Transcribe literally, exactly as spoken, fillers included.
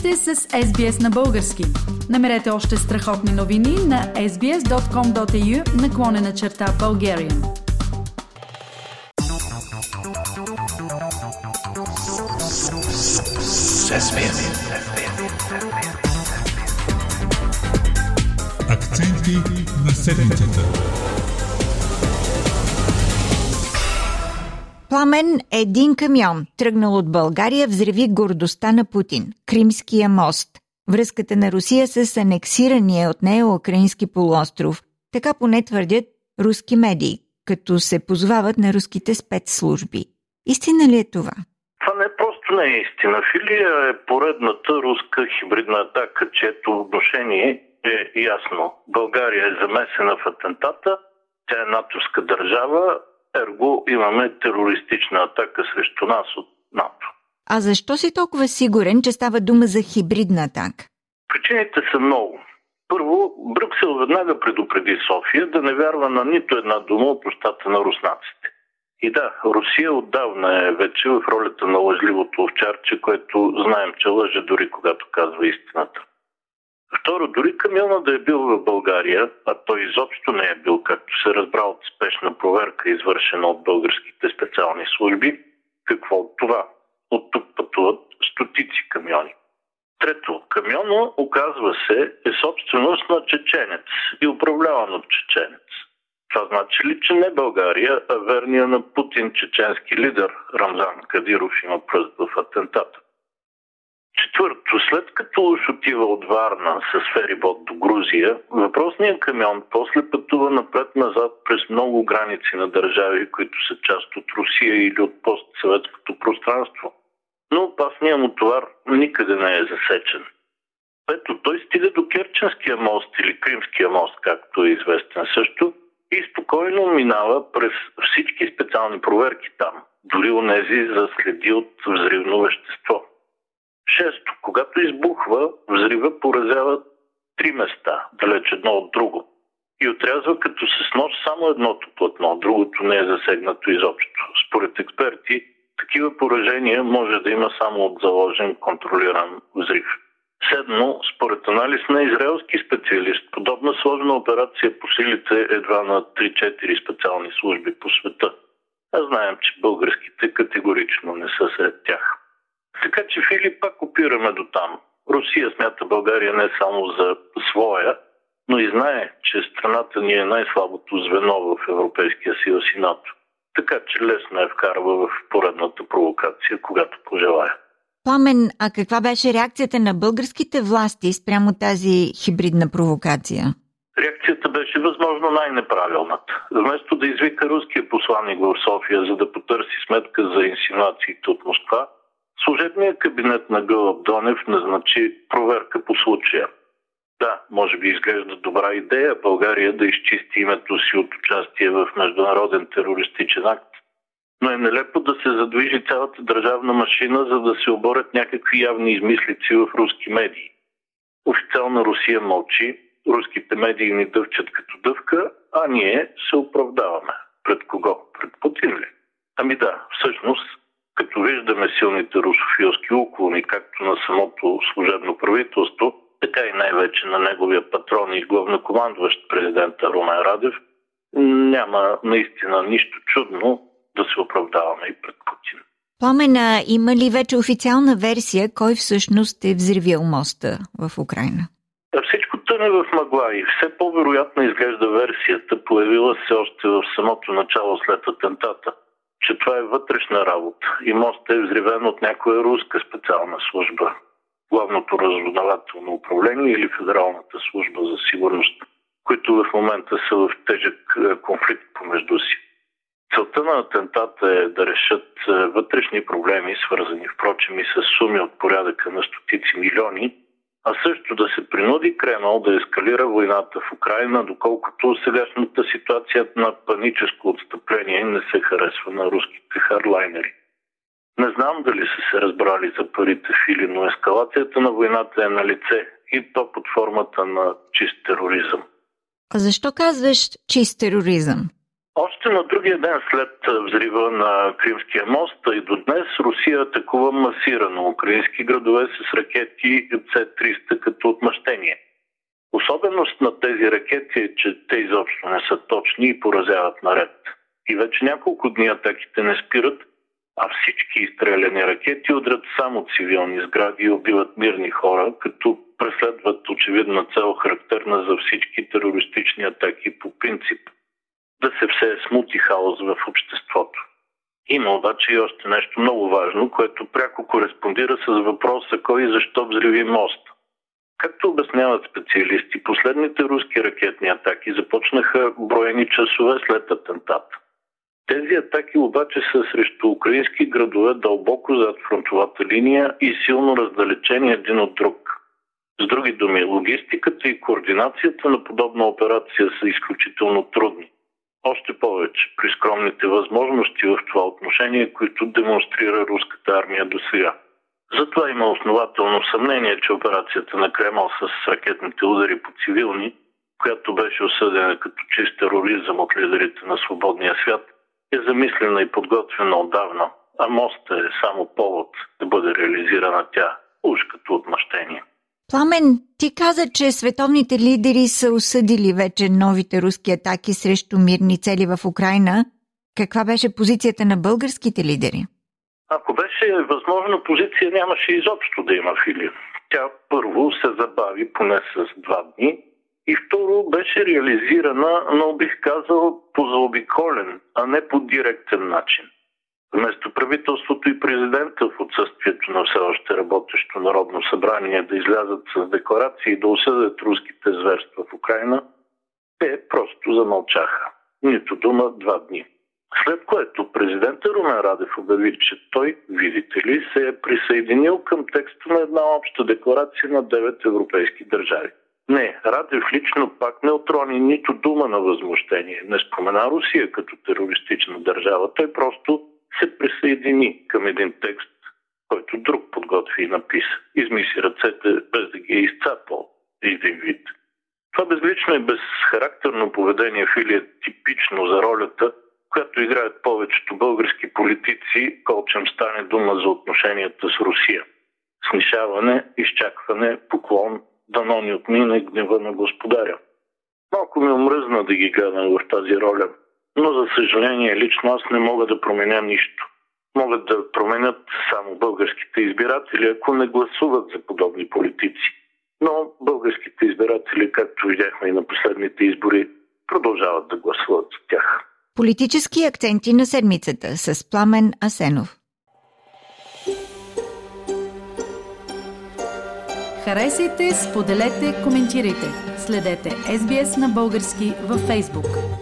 сте с Ес Би Ес на български. Намерете още страхотни новини на ес би ес точка ком точка ей ю наклонена черта Bulgarian. Акценти на седмицата. Пламен, един камион, тръгнал от България, взриви гордостта на Путин – Крымския мост. Връзката на Русия с анексирания от нея украински полуостров. Така поне твърдят руски медии, като се позовават на руските спецслужби. Истина ли е това? Това не е просто не е истина. Филия е поредната руска хибридна атака, чието отношение е ясно. България е замесена в атентата, тя е натовска държава, ерго имаме терористична атака срещу нас от НАТО. А защо си толкова сигурен, че става дума за хибридна атака? Причините са много. Първо, Брюксел веднага предупреди София да не вярва на нито една дума от устата на руснаците. И да, Русия отдавна е вече в ролята на лъжливото овчарче, което знаем, че лъже дори когато казва истината. Второ, дори камиона да е бил в България, а той изобщо не е бил, както се разбра от спешна проверка, извършена от българските специални служби, какво от това? От тук пътуват стотици камиони. Трето, камиона, оказва се, е собственост на чеченец и управляван от чеченец. Това значи ли, че не България, а верния на Путин чеченски лидер Рамзан Кадиров има пръст в атентата? Четвърто, след като уж отива от Варна с ферибот до Грузия, въпросният камион после пътува напред-назад през много граници на държави, които са част от Русия или от постсъветското пространство. Но опасният му товар никъде не е засечен. Пето, той стига до Керченския мост или Крымския мост, както е известен също, и спокойно минава през всички специални проверки там, дори онези за следи от взривно вещество. Шесто, когато избухва, взрива поразява три места, далеч едно от друго. И отрязва като се снос само едното платно, другото не е засегнато изобщо. Според експерти, такива поражения може да има само от заложен контролиран взрив. Седмо, според анализ на израелски специалист, подобна сложна операция по силите едва на три-четири специални служби по света. А знаем, че българските категорично не са сред тях. Така че, Филип, пак опираме до там. Русия смята България не само за своя, но и знае, че страната ни е най-слабото звено в Европейския съюз и НАТО. Така че лесно я вкарва в поредната провокация, когато пожелая. Пламен, а каква беше реакцията на българските власти спрямо тази хибридна провокация? Реакцията беше възможно най-неправилната. Вместо да извика руския посланик в София, за да потърси сметка за инсинуациите от Москва, служебният кабинет на Гъл Абдонев назначи проверка по случая. Да, може би изглежда добра идея България да изчисти името си от участие в международен терористичен акт, но е нелепо да се задвижи цялата държавна машина, за да се оборят някакви явни измислици в руски медии. Официално Русия мълчи, руските медии ни дъвчат като дъвка, а ние се оправдаваме. Пред кого? Пред Путин ли? Ами да, всъщност, като виждаме силните русофилски уклони, както на самото служебно правителство, така и най-вече на неговия патрон и главнокомандващ президента Румен Радев, няма наистина нищо чудно да се оправдаваме и пред Путин. Пламена, има ли вече официална версия, кой всъщност е взривил моста в Украина? Всичко тъне в мъгла и все по-вероятно изглежда версията, появила се още в самото начало след атентата, че това е вътрешна работа и мостът е взривен от някоя руска специална служба, главното разузнавателно управление или Федералната служба за сигурност, които в момента са в тежък конфликт помежду си. Целта на атентата е да решат вътрешни проблеми, свързани впрочем и с суми от порядъка на стотици милиони, а също да се принуди Кремъл да ескалира войната в Украина, доколкото сегашната ситуация на паническо отстъпление не се харесва на руските хардлайнери. Не знам дали са се разбрали за парите, Фили, но ескалацията на войната е на лице и то под формата на чист тероризъм. А защо казваш чист тероризъм? Още на другия ден след взрива на Крымския мост и до днес Русия атакува масирано украински градове с ракети С триста като отмъщение. Особеност на тези ракети е, че те изобщо не са точни и поразяват наред. И вече няколко дни атаките не спират, а всички изстреляни ракети удрят само цивилни сгради и убиват мирни хора, като преследват очевидна цел, характерна за всички терористични атаки по принцип. Да се всее смут и хаос в обществото. Има обаче и още нещо много важно, което пряко кореспондира с въпроса кой и защо взриви мост. Както обясняват специалисти, последните руски ракетни атаки започнаха броени часове след атентата. Тези атаки обаче са срещу украински градове дълбоко зад фронтовата линия и силно раздалечени един от друг. С други думи, логистиката и координацията на подобна операция са изключително трудни. Още повече при скромните възможности в това отношение, които демонстрира руската армия до сега. Затова има основателно съмнение, че операцията на Кремъл с ракетните удари по цивилни, която беше осъдена като чист тероризъм от лидерите на свободния свят, е замислена и подготвена отдавна, а мостът е само повод да бъде реализирана тя, уж като отмъщение. Пламен, ти каза, че световните лидери са осъдили вече новите руски атаки срещу мирни цели в Украйна. Каква беше позицията на българските лидери? Ако беше възможна позиция, нямаше изобщо да има, Фили. Тя първо се забави поне с два дни и второ беше реализирана, но бих казал по заобиколен, а не по директен начин. Вместо правителството и президента в отсъствието на все още работещо Народно събрание да излязат с декларации и да осъдят руските зверства в Украйна, те просто замълчаха. Нито дума два дни. След което президента Румен Радев обяви, че той, видите ли, се е присъединил към текста на една обща декларация на девет европейски държави. Не, Радев лично пак не отрони нито дума на възмущение. Не спомена Русия като терористична държава. Той просто се присъедини към един текст, който друг подготви и написа. Измиси ръцете, без да ги е изцапал един вид. Това безлично и безхарактерно поведение, Фили, е типично за ролята, която играят повечето български политици, колчем стане дума за отношенията с Русия. Снишаване, изчакване, поклон, дано ни отмине гнева на господаря. Малко ми омръзна да ги гледам в тази роля, но за съжаление лично аз не мога да променя нищо. Могат да променят само българските избиратели, ако не гласуват за подобни политици. Но българските избиратели, както видяхме и на последните избори, продължават да гласуват за тях. Политически акценти на седмицата с Пламен Асенов. Харесайте, споделете, коментирайте. Следете Ес Би Ес на български във Фейсбук.